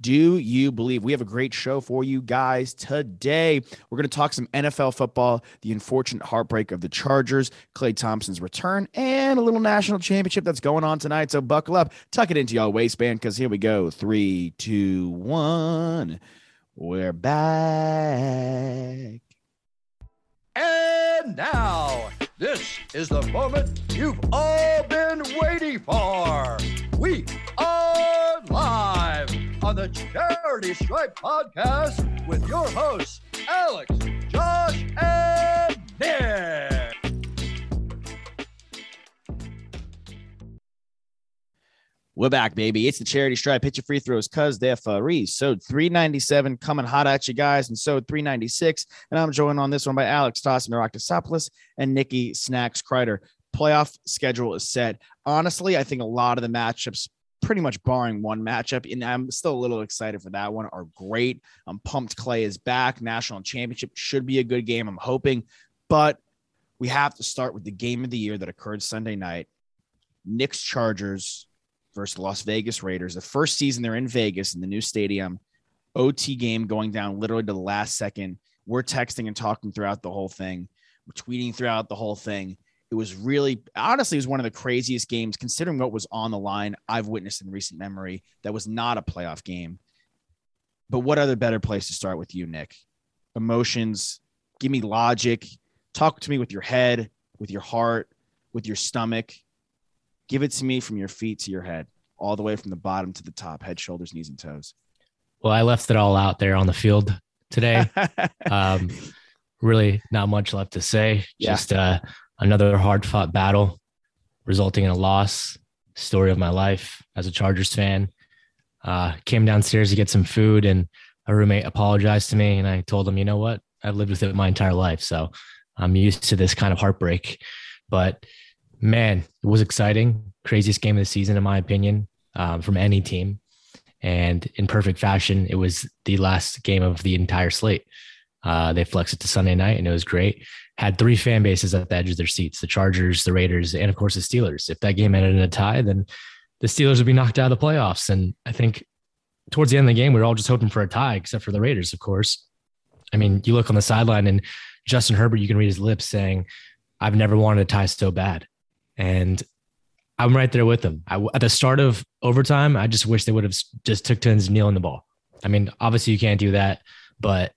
do you believe? We have a great show for you guys today. We're going to talk some NFL football, the unfortunate heartbreak of the Chargers, Klay Thompson's return, and a little national championship that's going on tonight. So buckle up, tuck it into your waistband, because here we go. 3, 2, 1. We're back. And now, this is the moment you've all been waiting for. We are live on the Charity Stripe Podcast with your hosts, Alex, Josh, and Nick. We're back, baby. It's the Charity Stripe. Hit your free throws because they're free. So 397 coming hot at you guys, and so 396. And I'm joined on this one by Alex Toss and Rakdosopoulos and Nikki Snacks Kreider. Playoff schedule is set. Honestly, I think a lot of the matchups, pretty much barring one matchup, and I'm still a little excited for that one, are great. I'm pumped Klay is back. National championship should be a good game, I'm hoping. But we have to start with the game of the year that occurred Sunday night. Knicks Chargers versus Las Vegas Raiders. The first season they're in Vegas in the new stadium. OT game going down literally to the last second. We're texting and talking throughout the whole thing. We're tweeting throughout the whole thing. It was really, honestly, it was one of the craziest games considering what was on the line I've witnessed in recent memory. That was not a playoff game. But what other better place to start with you, Nick? Emotions, give me logic, talk to me with your head, with your heart, with your stomach. Give it to me from your feet to your head, all the way from the bottom to the top, head, shoulders, knees, and toes. Well, I left it all out there on the field today. Really not much left to say. Yeah. Just, another hard-fought battle resulting in a loss. Story of my life as a Chargers fan. Came downstairs to get some food, and a roommate apologized to me, and I told him, you know what? I've lived with it my entire life, so I'm used to this kind of heartbreak. But, man, it was exciting. Craziest game of the season, in my opinion, from any team. And in perfect fashion, it was the last game of the entire slate. They flexed it to Sunday night, and it was great. Had three fan bases at the edge of their seats, the Chargers, the Raiders, and, of course, the Steelers. If that game ended in a tie, then the Steelers would be knocked out of the playoffs. And I think towards the end of the game, we were all just hoping for a tie, except for the Raiders, of course. I mean, you look on the sideline, and Justin Herbert, you can read his lips saying, I've never wanted a tie so bad. And I'm right there with him. At the start of overtime, I just wish they would have just took turns kneeling the ball. I mean, obviously you can't do that, but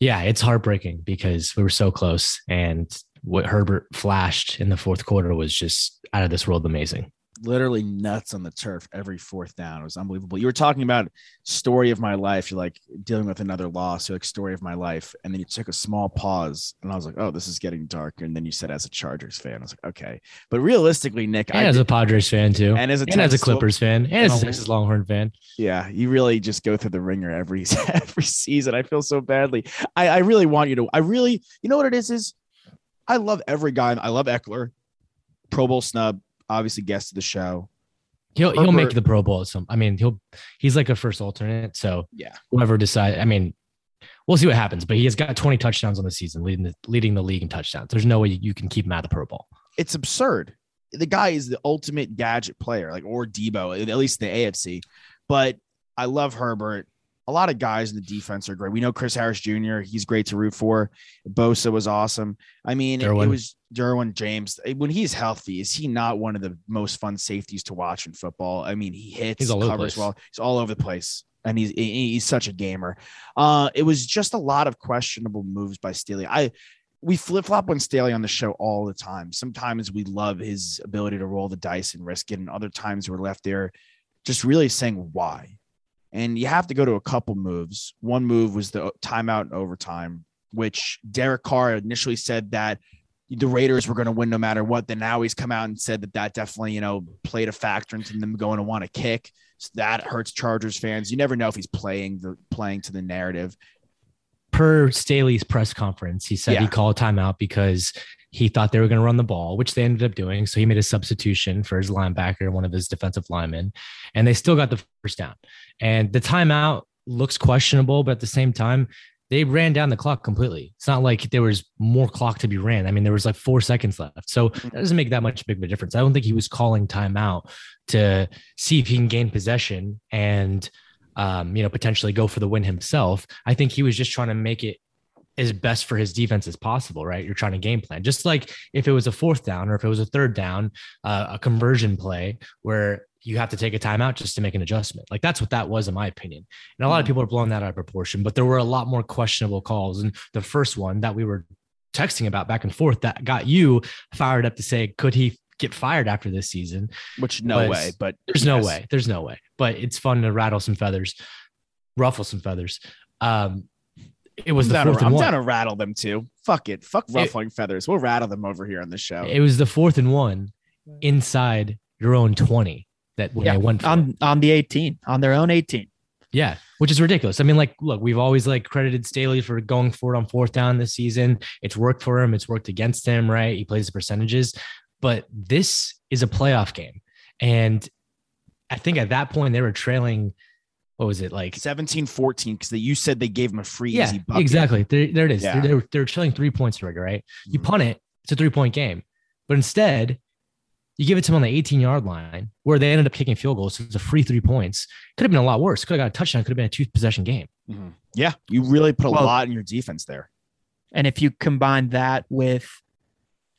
yeah, it's heartbreaking because we were so close, and what Herbert flashed in the fourth quarter was just out of this world amazing. Literally nuts on the turf every fourth down. It was unbelievable. You were talking about story of my life. You're like dealing with another loss. You're like story of my life. And then you took a small pause, and I was like, oh, this is getting dark. And then you said as a Chargers fan. I was like, okay. But realistically, Nick. And as a Padres fan too. And as a Clippers fan. And as a Texas Longhorn fan. Yeah. You really just go through the ringer every season. I feel so badly. I really want you to. You know what it is I love every guy. I love Eckler. Pro Bowl snub. Obviously, guest of the show. He'll make the Pro Bowl. He's like a first alternate. So yeah, whoever decides. I mean, we'll see what happens. But he has got 20 touchdowns on the season, leading the league in touchdowns. There's no way you can keep him out of the Pro Bowl. It's absurd. The guy is the ultimate gadget player, or Debo, at least the AFC. But I love Herbert. A lot of guys in the defense are great. We know Chris Harris Jr. He's great to root for. Bosa was awesome. I mean, Derwin. It was Derwin James. When he's healthy, is he not one of the most fun safeties to watch in football? I mean, he hits, covers well. He's all over the place, and he's such a gamer. It was just a lot of questionable moves by Staley. We flip-flop on Staley on the show all the time. Sometimes we love his ability to roll the dice and risk it, and other times we're left there just really saying why. And you have to go to a couple moves. One move was the timeout in overtime, which Derek Carr initially said that the Raiders were going to win no matter what. Then now he's come out and said that definitely, played a factor into them going to want to kick. So that hurts Chargers fans. You never know if he's playing to the narrative. Per Staley's press conference, he said he called timeout because He thought they were going to run the ball, which they ended up doing. So he made a substitution for his linebacker, one of his defensive linemen, and they still got the first down. And the timeout looks questionable, but at the same time, they ran down the clock completely. It's not like there was more clock to be ran. I mean, there was like 4 seconds left. So that doesn't make that much big of a difference. I don't think he was calling timeout to see if he can gain possession and, potentially go for the win himself. I think he was just trying to make it as best for his defense as possible, right? You're trying to game plan. Just like if it was a fourth down or if it was a third down, a conversion play where you have to take a timeout just to make an adjustment. Like that's what that was, in my opinion. And a lot of people are blowing that out of proportion, but there were a lot more questionable calls. And the first one that we were texting about back and forth that got you fired up to say, could he get fired after this season? Which there's no way, but it's fun to ruffle some feathers. It was the fourth and one. I'm down to rattle them too. Fuck it. Fuck ruffling feathers. We'll rattle them over here on the show. It was the 4th and 1 inside your own 20 that when they went on the 18, on their own 18. Yeah, which is ridiculous. I mean, like, look, we've always like credited Staley for going for it on 4th down this season. It's worked for him. It's worked against him, right? He plays the percentages, but this is a playoff game. And I think at that point they were trailing, what was it, like 17-14? Because you said they gave him a free easy bucket. Exactly. There it is. Yeah. They're trailing 3 points already, right? You punt it, it's a 3-point game. But instead, you give it to them on the 18-yard line where they ended up kicking field goals. So it's a free 3 points. Could have been a lot worse. Could have got a touchdown. Could have been a 2-possession game. Mm-hmm. Yeah. You really put a lot in your defense there. And if you combine that with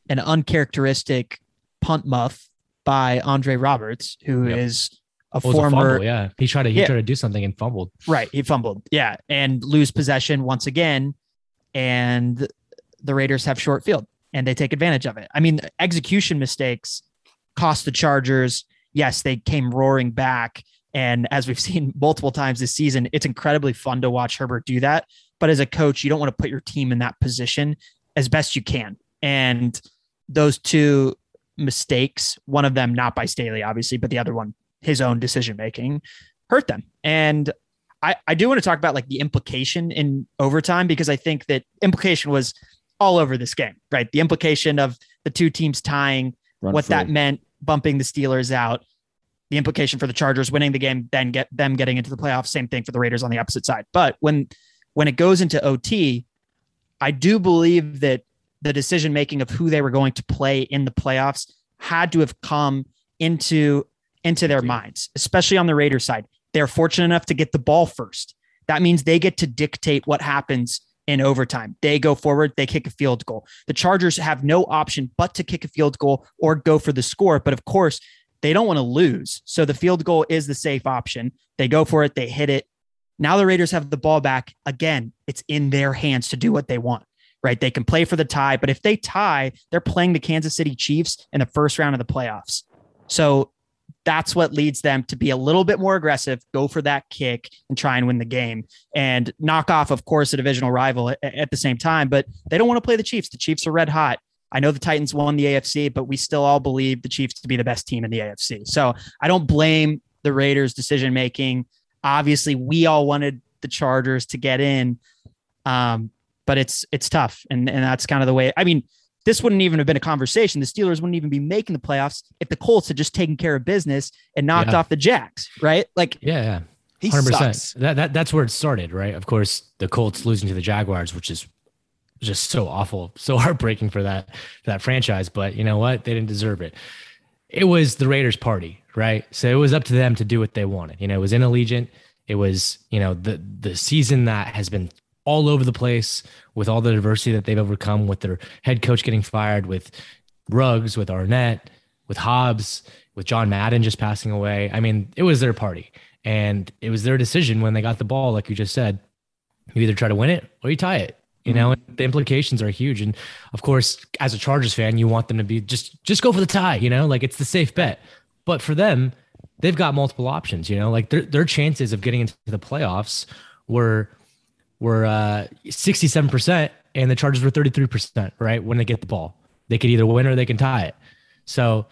an uncharacteristic punt muff by Andre Roberts, who is a former fumble, he tried to do something and fumbled. Right, he fumbled. Yeah, and lose possession once again, and the Raiders have short field and they take advantage of it. I mean, execution mistakes cost the Chargers. Yes, they came roaring back, and as we've seen multiple times this season, it's incredibly fun to watch Herbert do that. But as a coach, you don't want to put your team in that position as best you can. And those two mistakes, one of them not by Staley, obviously, but the other one, his own decision-making, hurt them. And I do want to talk about like the implication in overtime, because I think that implication was all over this game, right? The implication of the two teams tying, that meant bumping the Steelers out, the implication for the Chargers winning the game, then get them getting into the playoffs, same thing for the Raiders on the opposite side. But when it goes into OT, I do believe that the decision-making of who they were going to play in the playoffs had to have come into their minds, especially on the Raiders side. They're fortunate enough to get the ball first. That means they get to dictate what happens in overtime. They go forward, they kick a field goal. The Chargers have no option but to kick a field goal or go for the score. But of course, they don't want to lose. So the field goal is the safe option. They go for it, they hit it. Now the Raiders have the ball back. Again, it's in their hands to do what they want, right? They can play for the tie, but if they tie, they're playing the Kansas City Chiefs in the first round of the playoffs. So that's what leads them to be a little bit more aggressive, go for that kick and try and win the game and knock off, of course, a divisional rival at the same time. But they don't want to play the Chiefs. The Chiefs are red hot. I know the Titans won the AFC, but we still all believe the Chiefs to be the best team in the AFC. So I don't blame the Raiders' decision-making. Obviously, we all wanted the Chargers to get in, but it's tough. And that's kind of the way, I mean, this wouldn't even have been a conversation. The Steelers wouldn't even be making the playoffs if the Colts had just taken care of business and knocked off the Jags, right? Like, yeah, 100%. That's where it started, right? Of course, the Colts losing to the Jaguars, which is just so awful, so heartbreaking for that franchise. But you know what? They didn't deserve it. It was the Raiders' party, right? So it was up to them to do what they wanted. You know, it was in Allegiant. It was, you know, the season that has been all over the place with all the adversity that they've overcome, with their head coach getting fired, with Ruggs, with Arnett, with Hobbs, with John Madden just passing away. I mean, it was their party and it was their decision when they got the ball. Like you just said, you either try to win it or you tie it, you know, and the implications are huge. And of course, as a Chargers fan, you want them to be just go for the tie, you know, like it's the safe bet. But for them, they've got multiple options, you know, like their chances of getting into the playoffs were 67% and the Chargers were 33%, right? When they get the ball, they could either win or they can tie it. So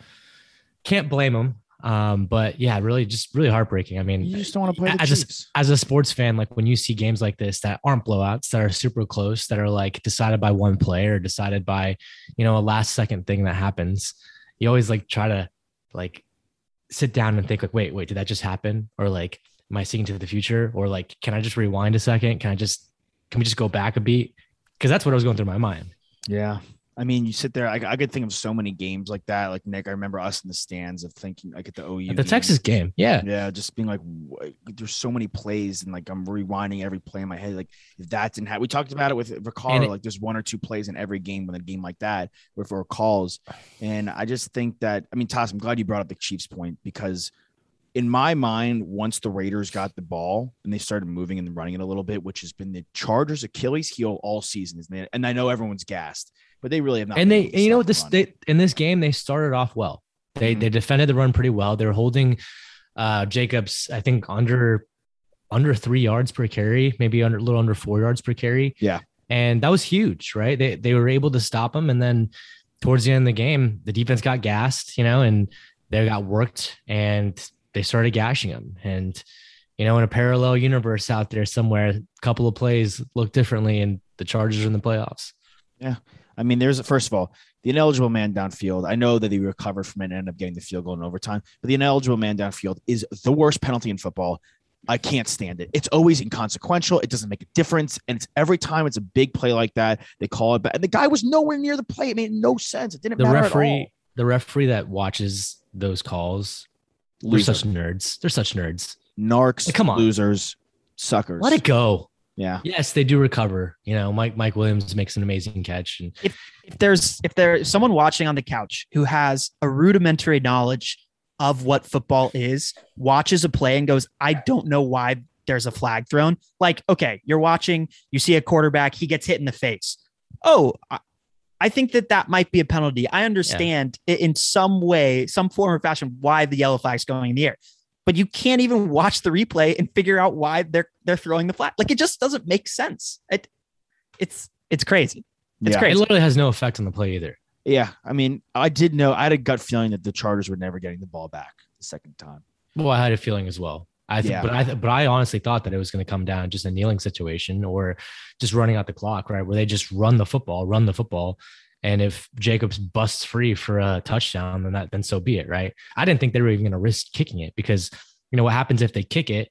can't blame them. But yeah, really, just really heartbreaking. I mean, you just don't want to play the Chiefs. As a sports fan, like when you see games like this that aren't blowouts, that are super close, that are like decided by one play or decided by, you know, a last second thing that happens, you always like try to like sit down and think like, wait, did that just happen? Or like, am I seeing to the future? Or like, can I just rewind a second? Can we just go back a beat? Because that's what I was going through my mind. Yeah. I mean, you sit there. I could think of so many games like that. Like, Nick, I remember us in the stands of thinking, like, at the OU. At the Texas game. Yeah. Yeah. Just being like, there's so many plays, and like, I'm rewinding every play in my head. Like, if that didn't happen, we talked about it with Ricardo. Like, there's one or two plays in every game with a game like that where for calls. And I just think that, I mean, Toss, I'm glad you brought up the Chiefs point, because in my mind, once the Raiders got the ball and they started moving and running it a little bit, which has been the Chargers' Achilles heel all season. And I know everyone's gassed, but they really have not. And they, you know, in this game, they started off well. They defended the run pretty well. They're holding Jacobs, I think, under 3 yards per carry, maybe a little under 4 yards per carry. Yeah. And that was huge, right? They were able to stop him. And then towards the end of the game, the defense got gassed, you know, and they got worked, and they started gashing him. And, you know, in a parallel universe out there somewhere, a couple of plays look differently and the Chargers are in the playoffs. Yeah. I mean, first of all, the ineligible man downfield. I know that he recovered from it and ended up getting the field goal in overtime, but the ineligible man downfield is the worst penalty in football. I can't stand it. It's always inconsequential. It doesn't make a difference. And it's every time it's a big play like that, they call it back. And the guy was nowhere near the play. It made no sense. It didn't matter at all. The referee that watches those calls, Loser. They're such nerds. They're such nerds. Narcs, like, come on. Losers, suckers. Let it go. Yeah. Yes, they do recover. You know, Mike Williams makes an amazing catch. And if there's someone watching on the couch who has a rudimentary knowledge of what football is, watches a play and goes, I don't know why there's a flag thrown. Like, okay, you're watching, you see a quarterback, he gets hit in the face. Oh, I think that might be a penalty. I understand in some way, some form or fashion, why the yellow flag's going in the air, but you can't even watch the replay and figure out why they're throwing the flag. Like, it just doesn't make sense. It's crazy. It's crazy. It literally has no effect on the play either. Yeah. I mean, I had a gut feeling that the Chargers were never getting the ball back the second time. Well, I had a feeling as well. But I honestly thought that it was going to come down just a kneeling situation or just running out the clock, right? Where they just run the football. And if Jacobs busts free for a touchdown, then so be it, right? I didn't think they were even going to risk kicking it, because, you know, what happens if they kick it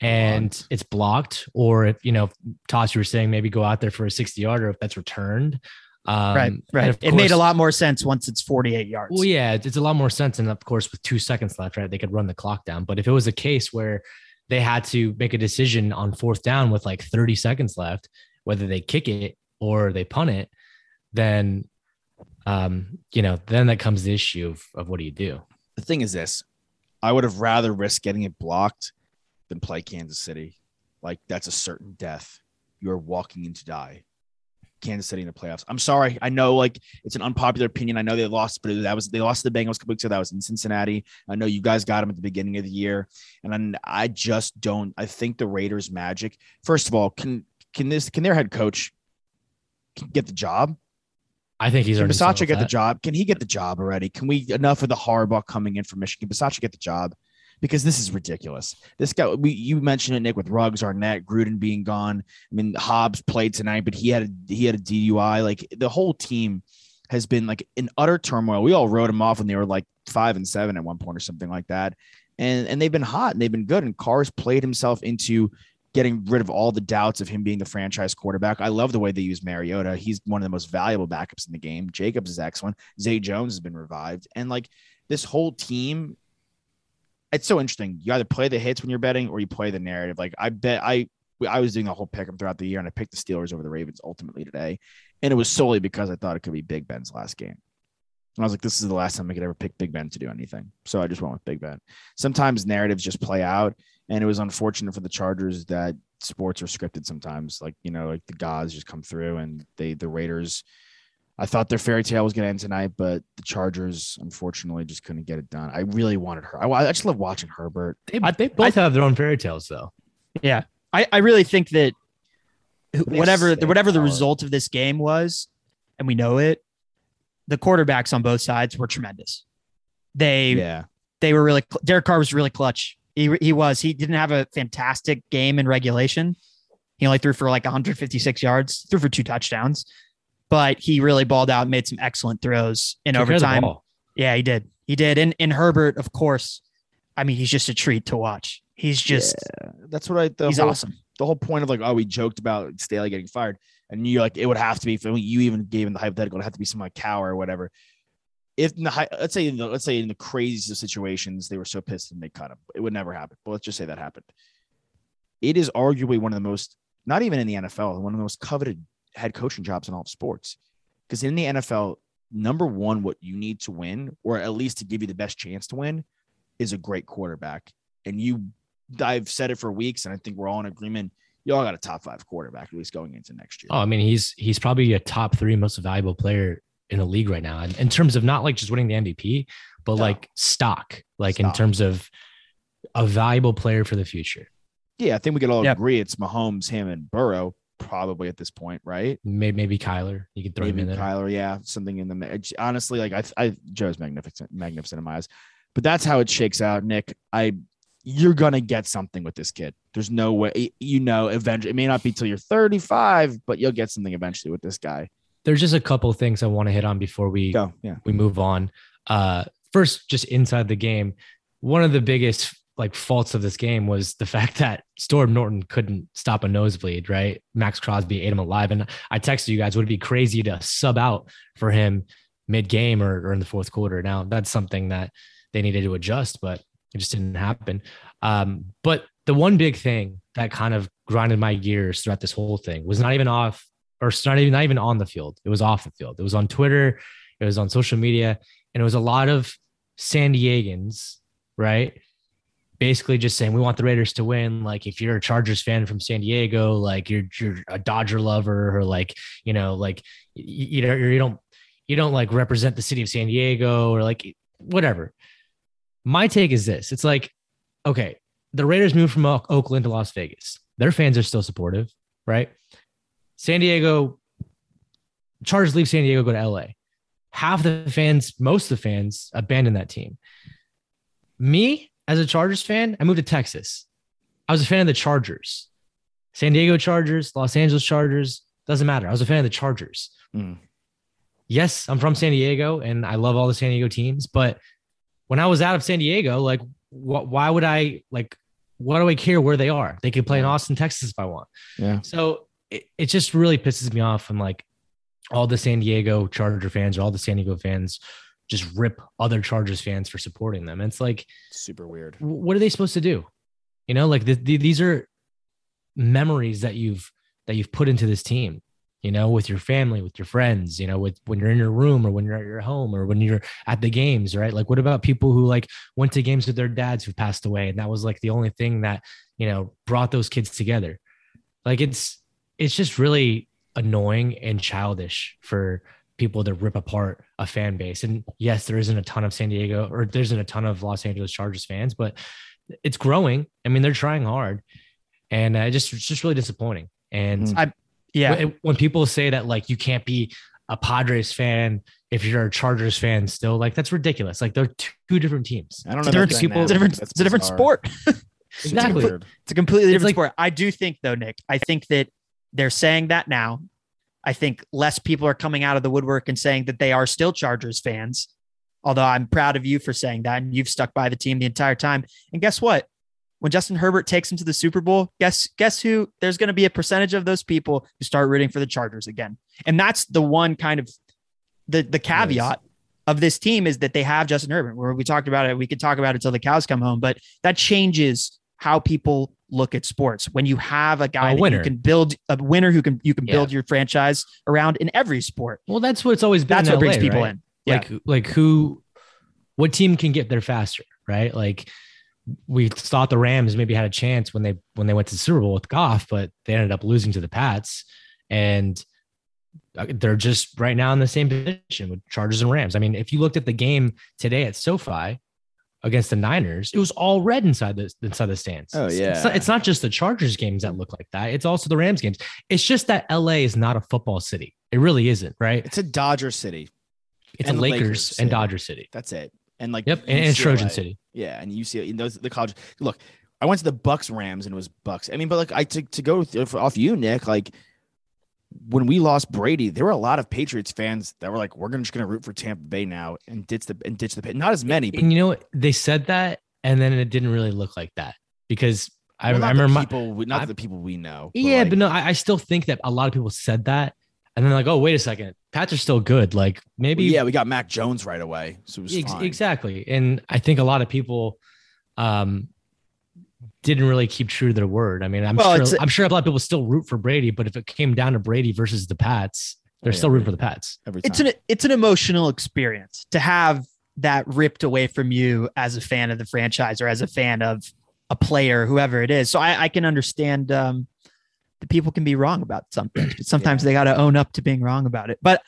and it's blocked, or if, you know, Toss, you were saying maybe go out there for a 60-yarder if that's returned. Right. It made a lot more sense once it's 48 yards. Well, yeah, it's a lot more sense. And of course, with 2 seconds left, right, they could run the clock down. But if it was a case where they had to make a decision on fourth down with like 30 seconds left, whether they kick it or they punt it, then, you know, then that comes the issue of what do you do? The thing is this, I would have rather risked getting it blocked than play Kansas City. Like, that's a certain death. You're walking in to die. Kansas City in the playoffs. I'm sorry. I know, like, it's an unpopular opinion. I know they lost, but they lost to the Bengals a couple weeks ago. That was in Cincinnati. I know you guys got them at the beginning of the year. And I just don't. I think the Raiders' magic. First of all, can their head coach get the job? I think he's already. Can Bisaccia get the job? Can he get the job already? Can we enough of the Harbaugh coming in from Michigan? Bisaccia get the job? Because this is ridiculous. This guy, you mentioned it, Nick, with Ruggs, Arnett, Gruden being gone. I mean, Hobbs played tonight, but he had a DUI. Like, the whole team has been like in utter turmoil. We all wrote him off when they were like 5-7 at one point or something like that. And they've been hot and they've been good. And Carr's played himself into getting rid of all the doubts of him being the franchise quarterback. I love the way they use Mariota. He's one of the most valuable backups in the game. Jacobs is excellent. Zay Jones has been revived. And like, this whole team, it's so interesting. You either play the hits when you're betting or you play the narrative. Like, I bet I was doing the whole pick 'em throughout the year, and I picked the Steelers over the Ravens ultimately today. And it was solely because I thought it could be Big Ben's last game. And I was like, this is the last time I could ever pick Big Ben to do anything. So I just went with Big Ben. Sometimes narratives just play out. And it was unfortunate for the Chargers that sports are scripted sometimes. Like, you know, like the gods just come through, and the Raiders, I thought their fairy tale was going to end tonight, but the Chargers, unfortunately, just couldn't get it done. I really wanted her. I just love watching Herbert. They both have their own fairy tales, though. Yeah. I really think that whatever the result of this game was, and we know it, the quarterbacks on both sides were tremendous. They they were really, Derek Carr was really clutch. He didn't have a fantastic game in regulation. He only threw for like 156 yards, threw for 2 touchdowns, but he really balled out and made some excellent throws in overtime. Yeah, he did. He did. And Herbert, of course, I mean, he's just a treat to watch. He's just, he's awesome. The whole point of like, oh, we joked about Staley getting fired and you like, it would have to be, if you even gave him the hypothetical, it'd have to be some like cow or whatever. If let's say in the craziest of situations, they were so pissed and they cut him, it would never happen. But let's just say that happened. It is arguably one of the most, not even in the NFL, one of the most coveted head coaching jobs in all of sports. Because in the NFL, number one, what you need to win, or at least to give you the best chance to win, is a great quarterback. And I've said it for weeks, and I think we're all in agreement. You all got a top 5 quarterback, at least going into next year. Oh, I mean, he's probably a top 3 most valuable player in the league right now. And in terms of not like just winning the MVP, but like stock, like in terms of a valuable player for the future. Yeah, I think we could all agree it's Mahomes, him, and Burrow probably at this point, right? Maybe Kyler. You could throw him in there. Kyler, yeah, something in the. Honestly, like I Joe's magnificent in my eyes, but that's how it shakes out, Nick. You're gonna get something with this kid. There's no way, Eventually, it may not be till you're 35, but you'll get something eventually with this guy. There's just a couple of things I want to hit on before we move on. First, just inside the game, one of the biggest like faults of this game was the fact that Storm Norton couldn't stop a nosebleed, right? Max Crosby ate him alive. And I texted you guys, would it be crazy to sub out for him mid-game or in the fourth quarter? Now, that's something that they needed to adjust, but it just didn't happen. But the one big thing that kind of grinded my gears throughout this whole thing was not even on the field. It was off the field. It was on Twitter. It was on social media. And it was a lot of San Diegans, right? Basically just saying, we want the Raiders to win. Like if you're a Chargers fan from San Diego, like you're a Dodger lover, or like, like you don't like represent the city of San Diego, or like whatever. My take is this. It's like, okay, the Raiders moved from Oakland to Las Vegas. Their fans are still supportive, right? San Diego, Chargers leave San Diego, go to LA. Half the fans, most of the fans abandoned that team. Me, as a Chargers fan, I moved to Texas. I was a fan of the Chargers. San Diego Chargers, Los Angeles Chargers, doesn't matter. I was a fan of the Chargers. Mm. Yes, I'm from San Diego, and I love all the San Diego teams. But when I was out of San Diego, like, why would I, like, what do I care where they are? They could play in Austin, Texas if I want. Yeah. So it just really pisses me off. I'm like, all the San Diego Charger fans or all the San Diego fans just rip other Chargers fans for supporting them. And it's like super weird. What are they supposed to do? Like these are memories that you've put into this team, with your family, with your friends, with when you're in your room or when you're at your home or when you're at the games, right? Like what about people who like went to games with their dads who passed away? And that was like the only thing that, brought those kids together. Like it's just really annoying and childish for people to rip apart a fan base. And yes, there isn't a ton of San Diego or there isn't a ton of Los Angeles Chargers fans, but it's growing. I mean, they're trying hard and it's just really disappointing. And when people say that, like, you can't be a Padres fan if you're a Chargers fan still, like that's ridiculous. Like they're two different teams. I don't know. It's a different sport. Exactly. It's a completely different sport. I do think though, Nick, I think that they're saying that now. I think less people are coming out of the woodwork and saying that they are still Chargers fans. Although I'm proud of you for saying that, and you've stuck by the team the entire time. And guess what? When Justin Herbert takes him to the Super Bowl, guess who? There's going to be a percentage of those people who start rooting for the Chargers again. And that's the one kind of the caveat of this team is that they have Justin Herbert. Where we talked about it, we could talk about it till the cows come home, but that changes how people look at sports when you have a guy that you can build a winner who you can build your franchise around in every sport. Well, that's what it's always been. That's what brings people in. Yeah. Like what team can get there faster, right? Like we thought the Rams maybe had a chance when they went to the Super Bowl with Goff, but they ended up losing to the Pats, and they're just right now in the same position with Chargers and Rams. I mean, if you looked at the game today at SoFi against the Niners, it was all red inside the stands. Oh yeah. It's not just the Chargers games that look like that. It's also the Rams games. It's just that LA is not a football city. It really isn't, right? It's a Dodger city. It's a Lakers and Dodger city. That's it. and like and Trojan City. Yeah, and UCLA and those the college. Look, I went to the Bucks Rams and it was Bucks. I mean, but like I to go off you, Nick, like when we lost Brady, there were a lot of Patriots fans that were like, we're just going to root for Tampa Bay now and ditch the not as many. But, and you know what? They said that and then it didn't really look like that because I remember the people we know. But yeah, like, but no, I still think that a lot of people said that and then like, oh, wait a second. Pats are still good. Like maybe. Well, yeah, we got Mac Jones right away. So it was fine. Exactly. And I think a lot of people didn't really keep true to their word. I mean, I'm sure a lot of people still root for Brady, but if it came down to Brady versus the Pats, they're still rooting for the Pats. It's an emotional experience to have that ripped away from you as a fan of the franchise or as a fan of a player, whoever it is. So I can understand that people can be wrong about something, but sometimes they got to own up to being wrong about it. But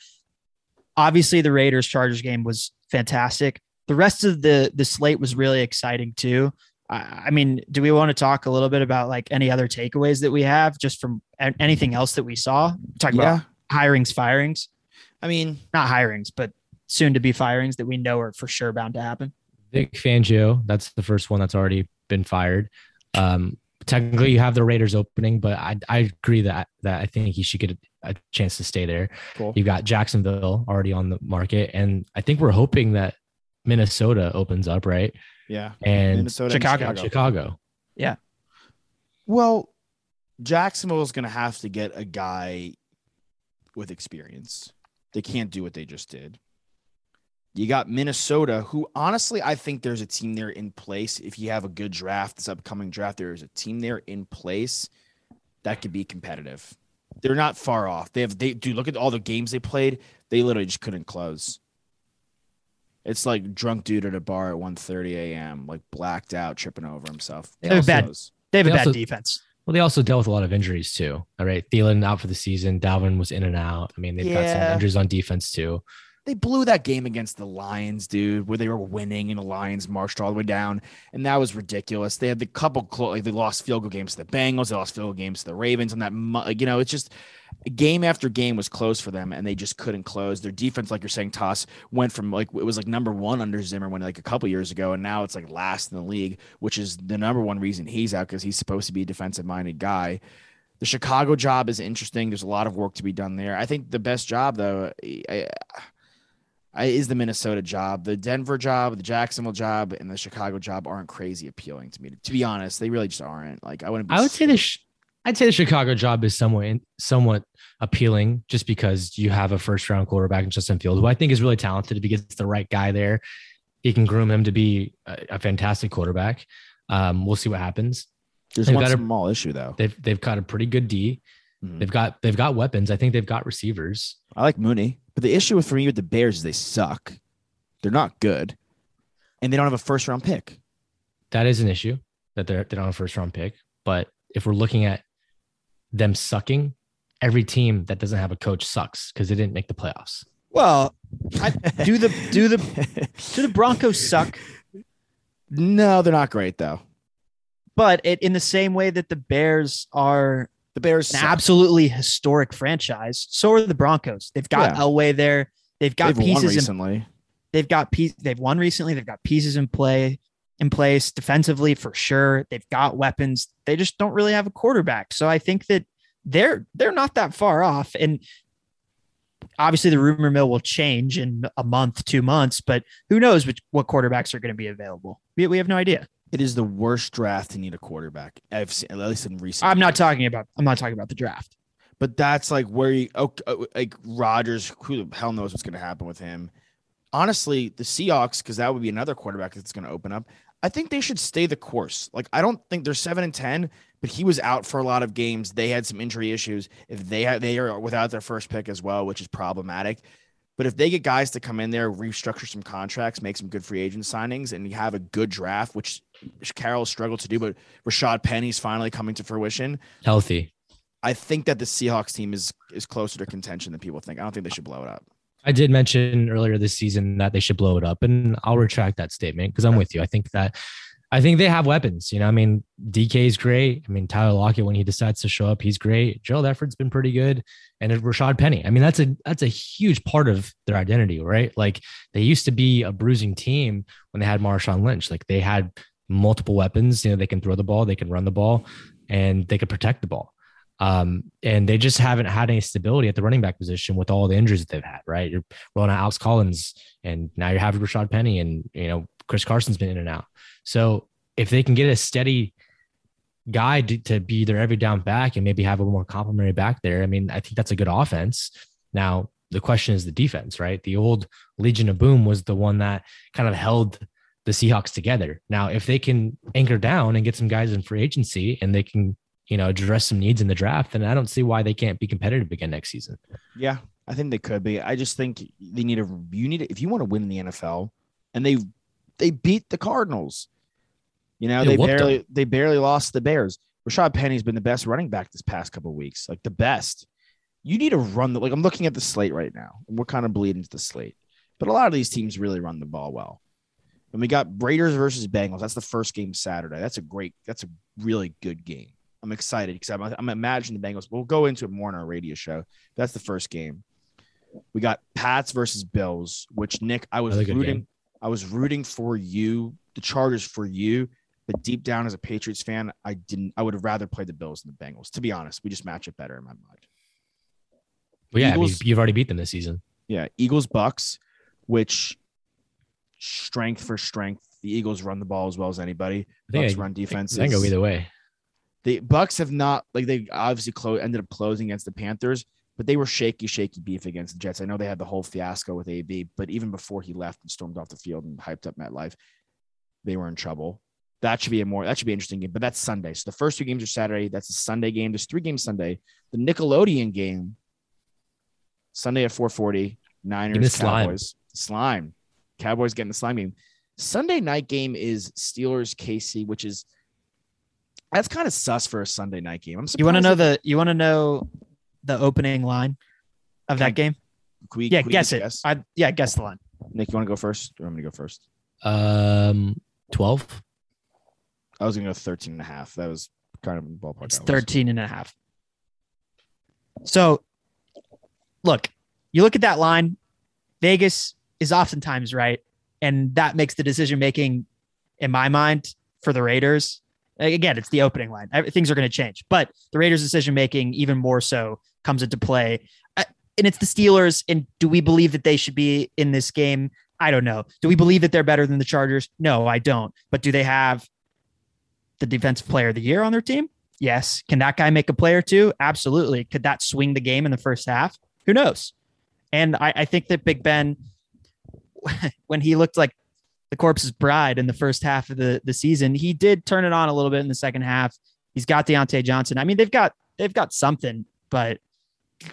obviously the Raiders-Chargers game was fantastic. The rest of the slate was really exciting too. I mean, do we want to talk a little bit about like any other takeaways that we have just from anything else that we saw? Talking about hirings, firings. I mean, not hirings, but soon to be firings that we know are for sure bound to happen. Vic Fangio, that's the first one that's already been fired. Technically, you have the Raiders opening, but I agree that I think he should get a chance to stay there. Cool. You've got Jacksonville already on the market, and I think we're hoping that Minnesota opens up, right? Yeah. And Minnesota, Chicago. Yeah. Well, Jacksonville is going to have to get a guy with experience. They can't do what they just did. You got Minnesota, who honestly, I think there's a team there in place. If you have a good draft, this upcoming draft, there is a team there in place that could be competitive. They're not far off. They look at all the games they played. They literally just couldn't close. It's like drunk dude at a bar at 1:30 a.m., like blacked out, tripping over himself. They have a bad defense. Well, they also dealt with a lot of injuries too. All right, Thielen out for the season. Dalvin was in and out. I mean, they've got some injuries on defense too. They blew that game against the Lions, dude, where they were winning and the Lions marched all the way down, and that was ridiculous. They had the they lost field goal games to the Bengals, they lost field goal games to the Ravens, and that it's just game after game was close for them, and they just couldn't close. Their defense, like you're saying, Toss, went from like it was like number one under Zimmer when like a couple years ago, and now it's like last in the league, which is the number one reason he's out because he's supposed to be a defensive-minded guy. The Chicago job is interesting. There's a lot of work to be done there. I think the best job though. Is the Minnesota job. The Denver job, the Jacksonville job, and the Chicago job aren't crazy appealing to me. To be honest, they really just aren't. Like I wouldn't. I'd say the Chicago job is somewhat appealing, just because you have a first round quarterback in Justin Fields, who I think is really talented. If he gets the right guy there, he can groom him to be a fantastic quarterback. We'll see what happens. There's one small issue though. They've got a pretty good D. Mm-hmm. They've got weapons. I think they've got receivers. I like Mooney. But the issue for me with the Bears is they suck. They're not good. And they don't have a first-round pick. That is an issue, that they don't have a first-round pick. But if we're looking at them sucking, every team that doesn't have a coach sucks because they didn't make the playoffs. Well, do the Broncos suck? No, they're not great, though. But in the same way that the Bears are... The Bears an suck. Absolutely historic franchise. So are the Broncos. They've got Elway there. They've got pieces recently. They've won recently. They've got pieces in place defensively for sure. They've got weapons. They just don't really have a quarterback. So I think that they're not that far off. And obviously the rumor mill will change in a month, 2 months, but who knows what quarterbacks are going to be available. We have no idea. It is the worst draft to need a quarterback. I've seen, at least in recent. I'm not talking about the draft. But that's like where you like Rodgers. Who the hell knows what's going to happen with him? Honestly, the Seahawks, because that would be another quarterback that's going to open up. I think they should stay the course. Like I don't think they're 7-10, but he was out for a lot of games. They had some injury issues. If they are without their first pick as well, which is problematic. But if they get guys to come in there, restructure some contracts, make some good free agent signings, and you have a good draft, which Carroll struggled to do, but Rashad Penny's finally coming to fruition. Healthy. I think that the Seahawks team is closer to contention than people think. I don't think they should blow it up. I did mention earlier this season that they should blow it up, and I'll retract that statement because I'm with you. I think that I think they have weapons. You know, I mean, DK is great. I mean, Tyler Lockett, when he decides to show up, he's great. Gerald Everett's been pretty good. And Rashad Penny. I mean, that's a huge part of their identity, right? Like, they used to be a bruising team when they had Marshawn Lynch. Like, they had multiple weapons. You know, they can throw the ball, they can run the ball, and they can protect the ball. And they just haven't had any stability at the running back position with all the injuries that they've had, right? You're rolling out Alex Collins, and now you're having Rashad Penny, and, you know, Chris Carson's been in and out. So if they can get a steady guy to be their every down back and maybe have a more complimentary back there, I mean, I think that's a good offense. Now, the question is the defense, right? The old Legion of Boom was the one that kind of held the Seahawks together. Now, if they can anchor down and get some guys in free agency and they can, you know, address some needs in the draft, and I don't see why they can't be competitive again next season. Yeah, I think they could be. I just think if you want to win in the NFL, and they beat the Cardinals, you know, they barely lost the Bears. Rashad Penny's been the best running back this past couple of weeks, like the best. You need to run the, like, I'm looking at the slate right now, and we're kind of bleeding to the slate, but a lot of these teams really run the ball well. And we got Raiders versus Bengals. That's the first game Saturday. That's a really good game. I'm excited because I'm imagining the Bengals. We'll go into it more on our radio show. That's the first game. We got Pats versus Bills, which, Nick, I was rooting for you, the Chargers for you, but deep down as a Patriots fan, I would have rather played the Bills than the Bengals. To be honest, we just match it better in my mind. Well, yeah, Eagles, I mean, you've already beat them this season. Yeah, Eagles Bucks, which strength for strength, the Eagles run the ball as well as anybody. Bucks run defense. They can go either way. The Bucks have not, like, they obviously ended up closing against the Panthers, but they were shaky beef against the Jets. I know they had the whole fiasco with AB, but even before he left and stormed off the field and hyped up MetLife, they were in trouble. That should be an interesting game, but that's Sunday. So the first two games are Saturday. That's a Sunday game. There's three games Sunday. The Nickelodeon game, Sunday at 4:40, Niners, Cowboys. Slime. Cowboys getting the slime game. Sunday night game is Steelers, KC, which is, that's kind of sus for a Sunday night game. I'm surprised. You want to know the opening line of that game? Guess it. Guess the line. Nick, you want to go first? Or I'm going to go first. 12. I was going to go 13.5. That was kind of in the ballpark. It's 13.5. So, look, you look at that line. Vegas is oftentimes right, and that makes the decision making, in my mind, for the Raiders. Again, it's the opening line. Things are going to change, but the Raiders' decision-making even more so comes into play. And it's the Steelers. And do we believe that they should be in this game? I don't know. Do we believe that they're better than the Chargers? No, I don't. But do they have the defensive player of the year on their team? Yes. Can that guy make a play or two? Absolutely. Could that swing the game in the first half? Who knows? And I think that Big Ben, when he looked like the corpse's bride in the first half of the season, he did turn it on a little bit in the second half. He's got Deontay Johnson. I mean, they've got something, but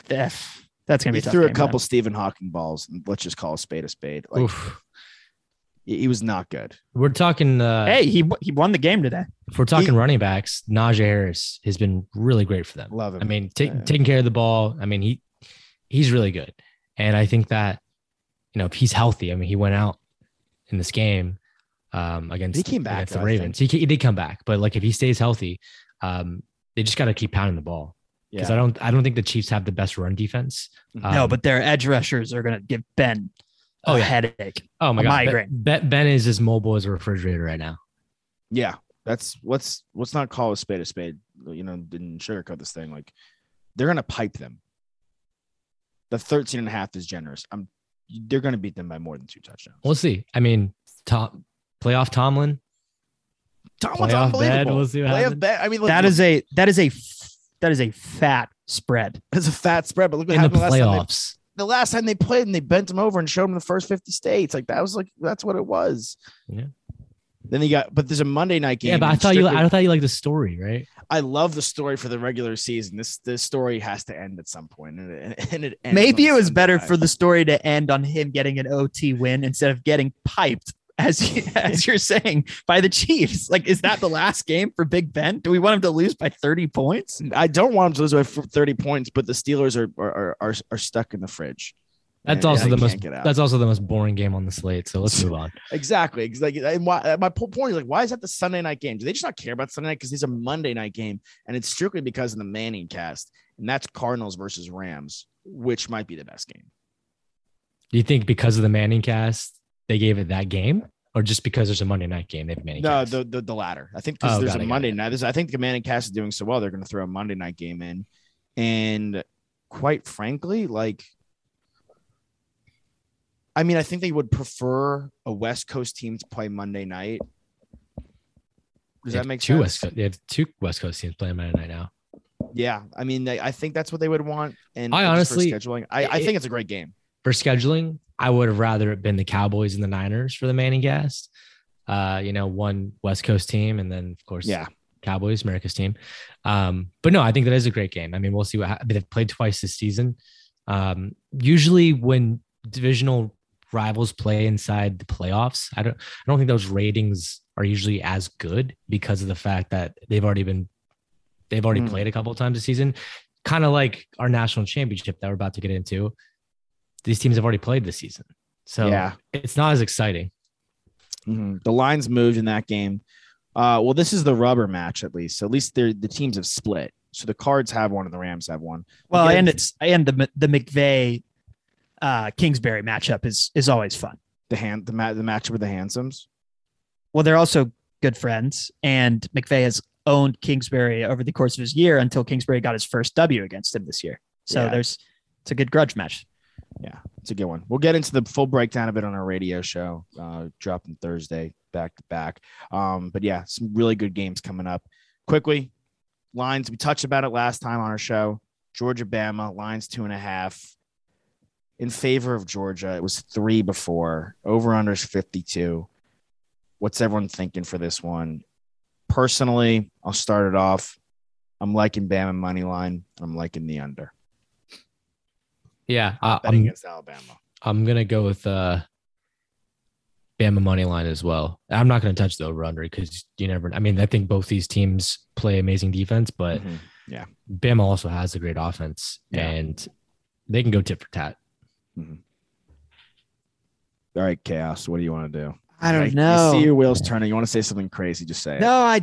that's gonna be tough. He threw a couple Stephen Hawking balls. Let's just call a spade a spade. Like, he was not good. We're talking. Hey, he won the game today. If we're talking running backs, Najee Harris has been really great for them. Love him. I mean, taking care of the ball. I mean, he's really good, and I think that, you know, if he's healthy, I mean, he went out in this game against the Ravens. He did come back, but like, if he stays healthy, they just got to keep pounding the ball, because yeah. I don't think the Chiefs have the best run defense. No, but their edge rushers are going to give Ben a headache. Oh my God. Migraine. Ben is as mobile as a refrigerator right now. Yeah. That's let's not call a spade, you know, didn't sugarcoat this thing. Like, they're going to pipe them. The 13.5 is generous. They're going to beat them by more than two touchdowns. We'll see. I mean, playoff Tomlin. Tomlin's playoff unbelievable. We'll see what happens. I mean, that is a fat spread. It's a fat spread. But look what happened the playoffs. The last time they played, and they bent them over and showed them the first 50 states. Like, that's what it was. Yeah. Then but there's a Monday night game. Yeah, but I thought you liked the story, right? I love the story for the regular season. This story has to end at some point, and it ends. Maybe it was better for the story to end on him getting an OT win instead of getting piped, as you're saying, by the Chiefs. Like, is that the last game for Big Ben? Do we want him to lose by 30 points? I don't want him to lose by 30 points, but the Steelers are stuck in the fridge. That's also the most boring game on the slate. So let's move on. Exactly. Like, and my point is, like, why is that the Sunday night game? Do they just not care about Sunday night? Because it's a Monday night game, and it's strictly because of the Manning cast, and that's Cardinals versus Rams, which might be the best game. Do you think because of the Manning cast they gave it that game, or just because there's a Monday night game they have Manning? No, the latter. I think because there's a Monday night. I think the Manning cast is doing so well they're going to throw a Monday night game in, and quite frankly, like. I mean, I think they would prefer a West Coast team to play Monday night. Does that make sense? They have two West Coast teams playing Monday night now. Yeah. I mean, I think that's what they would want. And I honestly, for scheduling, I think it's a great game. For scheduling, I would have rather it been the Cowboys and the Niners for the Manning cast. One West Coast team. And then, of course, Cowboys, America's team. But no, I think that is a great game. I mean, we'll see what happens. They've played twice this season. Usually when divisional rivals play inside the playoffs, I don't think those ratings are usually as good because of the fact that they've already played a couple of times this season, kind of like our national championship that we're about to get into. These teams have already played this season, so it's not as exciting. The lines moved in that game. Well, this is the rubber match, at least. So at least the teams have split. So the Cards have one and the Rams have one. Well, and the McVay Kingsbury matchup is always fun. The matchup with the Handsomes. Well, they're also good friends, and McVay has owned Kingsbury over the course of his year until Kingsbury got his first W against him this year. So it's a good grudge match. Yeah, it's a good one. We'll get into the full breakdown of it on our radio show, dropping Thursday back to back. But yeah, some really good games coming up. Quickly, lines. We touched about it last time on our show. Georgia, Bama, lines 2.5. In favor of Georgia. It was 3 before. Over-under is 52. What's everyone thinking for this one? Personally, I'll start it off. I'm liking Bama money line. I'm liking the under. Yeah. I'm against Alabama. I'm going to go with Bama money line as well. I'm not going to touch the over-under because you never – I mean, I think both these teams play amazing defense, but Bama also has a great offense, and they can go tit for tat. All right, Chaos, what do you want to do? I don't know. I see your wheels turning. You want to say something crazy, just say it. No,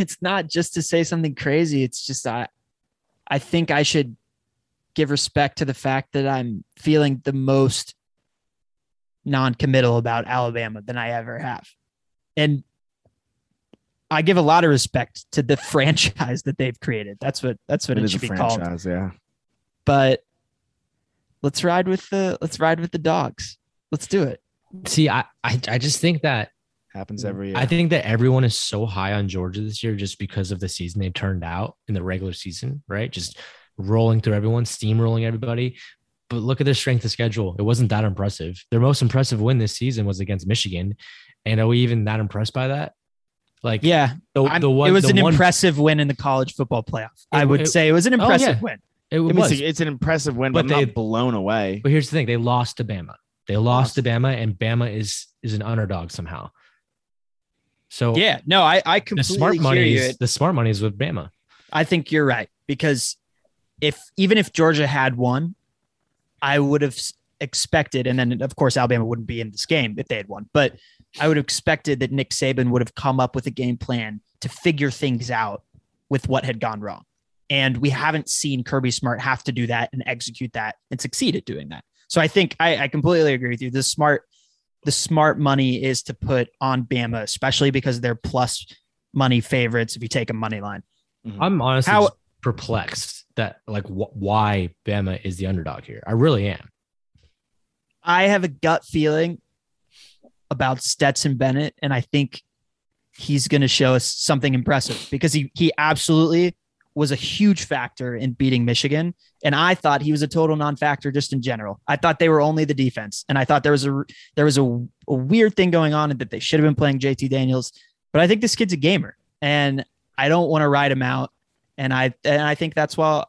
it's not just to say something crazy. It's just I think I should give respect to the fact that I'm feeling the most non-committal about Alabama than I ever have. And I give a lot of respect to the franchise that they've created. That's what it should be called. Yeah. But Let's ride with the dogs. Let's do it. See, I just think that happens every year. I think that everyone is so high on Georgia this year just because of the season they turned out in the regular season, right? Just rolling through everyone, steamrolling everybody. But look at their strength of schedule. It wasn't that impressive. Their most impressive win this season was against Michigan. And are we even that impressed by that? Like, yeah, it was an impressive win in the college football playoff. I would say it was an impressive win. It's an impressive win, but they're blown away. But here's the thing. They lost to Bama. And Bama is an underdog somehow. So yeah, no, I completely the smart money is with Bama. I think you're right, because even if Georgia had won, I would have expected, and then of course Alabama wouldn't be in this game if they had won, but I would have expected that Nick Saban would have come up with a game plan to figure things out with what had gone wrong. And we haven't seen Kirby Smart have to do that and execute that and succeed at doing that. So I think I completely agree with you. The smart money is to put on Bama, especially because they're plus money favorites if you take a money line. I'm honestly perplexed that why Bama is the underdog here. I really am. I have a gut feeling about Stetson Bennett, and I think he's going to show us something impressive because he absolutely was a huge factor in beating Michigan. And I thought he was a total non-factor just in general. I thought they were only the defense. And I thought there was a weird thing going on and that they should have been playing JT Daniels, but I think this kid's a gamer and I don't want to ride him out. And I think that's why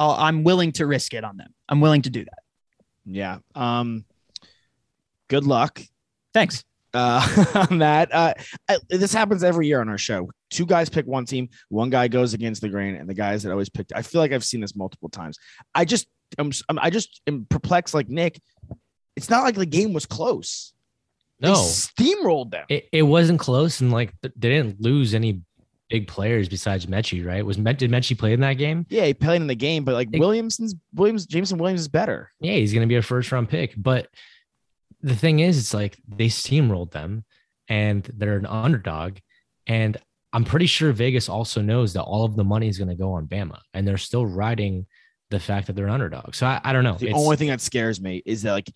I'm willing to risk it on them. I'm willing to do that. Yeah. Good luck. Thanks. On that, this happens every year on our show. Two guys pick one team, one guy goes against the grain, and the guys that always picked. I feel like I've seen this multiple times. I just am perplexed, like Nick, it's not like the game was close. No. They steamrolled them. It wasn't close, and like they didn't lose any big players besides Mechie, right? Did Mechie play in that game? Yeah, he played in the game, but like Jameson Williams is better. Yeah, he's going to be a first-round pick. But the thing is, it's like they steamrolled them, and they're an underdog. And I'm pretty sure Vegas also knows that all of the money is going to go on Bama, and they're still riding the fact that they're an underdog. So I don't know. The only thing that scares me is that like,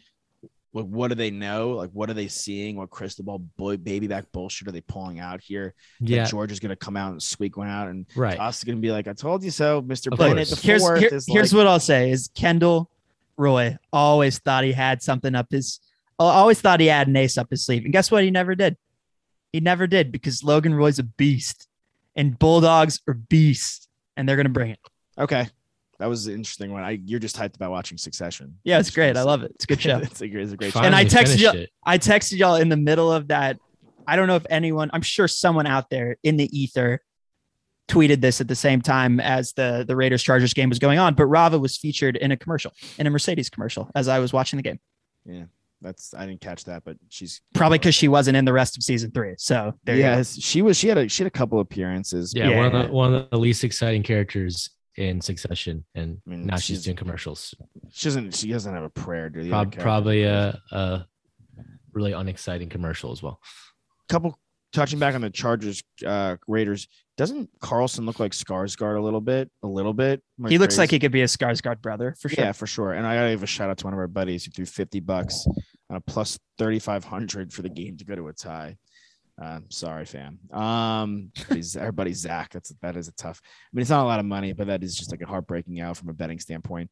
what do they know? Like, what are they seeing? What crystal ball baby back bullshit are they pulling out here? Yeah. Georgia's going to come out and squeak one out. And right. Toss is going to be like, I told you so, Mr. Planet. Here's what I'll say is Kendall Roy always thought he had something up his, always thought he had an ace up his sleeve. And guess what? He never did. He never did, because Logan Roy's a beast and Bulldogs are beasts, and they're going to bring it. Okay. That was an interesting one. You're just hyped about watching Succession. Yeah, it's great. I love it. It's a good show. it's a great show. And I texted y'all in the middle of that. I don't know if anyone, I'm sure someone out there in the ether tweeted this at the same time as the Raiders Chargers game was going on, but Rava was featured in a commercial, in a Mercedes commercial, as I was watching the game. Yeah, I didn't catch that, but she's probably because she wasn't in the rest of season 3. So there you go. She had a couple appearances. Yeah. One of the least exciting characters in Succession, and now she's doing commercials. She doesn't have a prayer. Probably a really unexciting commercial as well. Touching back on the Chargers Raiders, doesn't Carlson look like Skarsgård a little bit? Like he looks crazy. Like he could be a Skarsgård brother for sure. Yeah, for sure. And I gotta give a shout out to one of our buddies who threw $50 on a plus 3,500 for the game to go to a tie. Sorry, fam. Our buddy Zach. That is a tough. I mean, it's not a lot of money, but that is just like a heartbreaking out from a betting standpoint.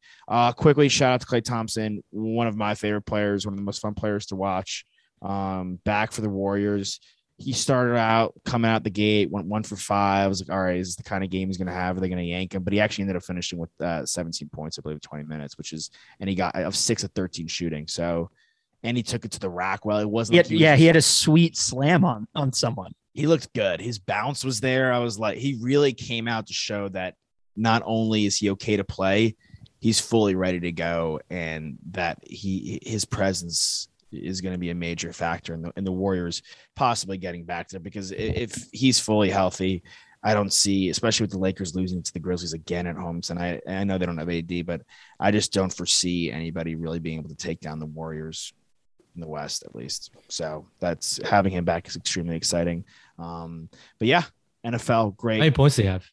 Quickly, shout out to Klay Thompson, one of my favorite players, one of the most fun players to watch. Back for the Warriors. He started out coming out the gate, went 1 for 5. I was like, all right, is this the kind of game he's going to have? Are they going to yank him? But he actually ended up finishing with 17 points, I believe, in 20 minutes, which is, and he got of 6 of 13 shooting. So. And he took it to the rack. Well, it wasn't. He had a sweet slam on someone. He looked good. His bounce was there. I was like, he really came out to show that not only is he okay to play, he's fully ready to go, and that his presence is going to be a major factor in the Warriors possibly getting back to it, because if he's fully healthy, I don't see, especially with the Lakers losing to the Grizzlies again at home tonight. I know they don't have AD, but I just don't foresee anybody really being able to take down the Warriors. In the West, at least. So that's having him back is extremely exciting. But yeah, NFL, great. How many points do you have?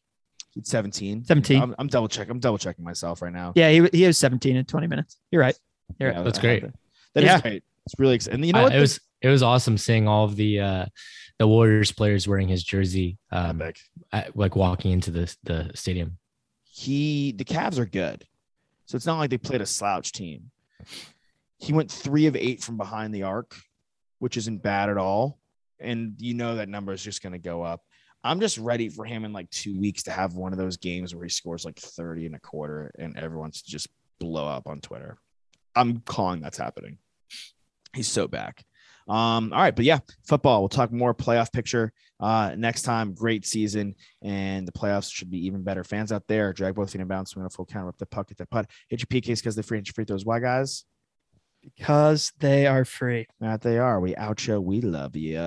17. I'm double checking myself right now. Yeah, he has 17 in 20 minutes. You're right. Yeah, that's great. That is great. It's really exciting. And you know what? It was awesome seeing all of the Warriors players wearing his jersey, like walking into the stadium. The Cavs are good, so it's not like they played a slouch team. He went 3 of 8 from behind the arc, which isn't bad at all. And you know that number is just going to go up. I'm just ready for him in like 2 weeks to have one of those games where he scores like 30 and a quarter and everyone's just blow up on Twitter. I'm calling that's happening. He's so back. All right. But yeah, football. We'll talk more playoff picture next time. Great season. And the playoffs should be even better. Fans out there, drag both feet and bounce. Swing a full counter up the puck at the putt. Hit your PKs because they're free and free throws. Why, guys? Because they are free. That they are. We out you. We love you.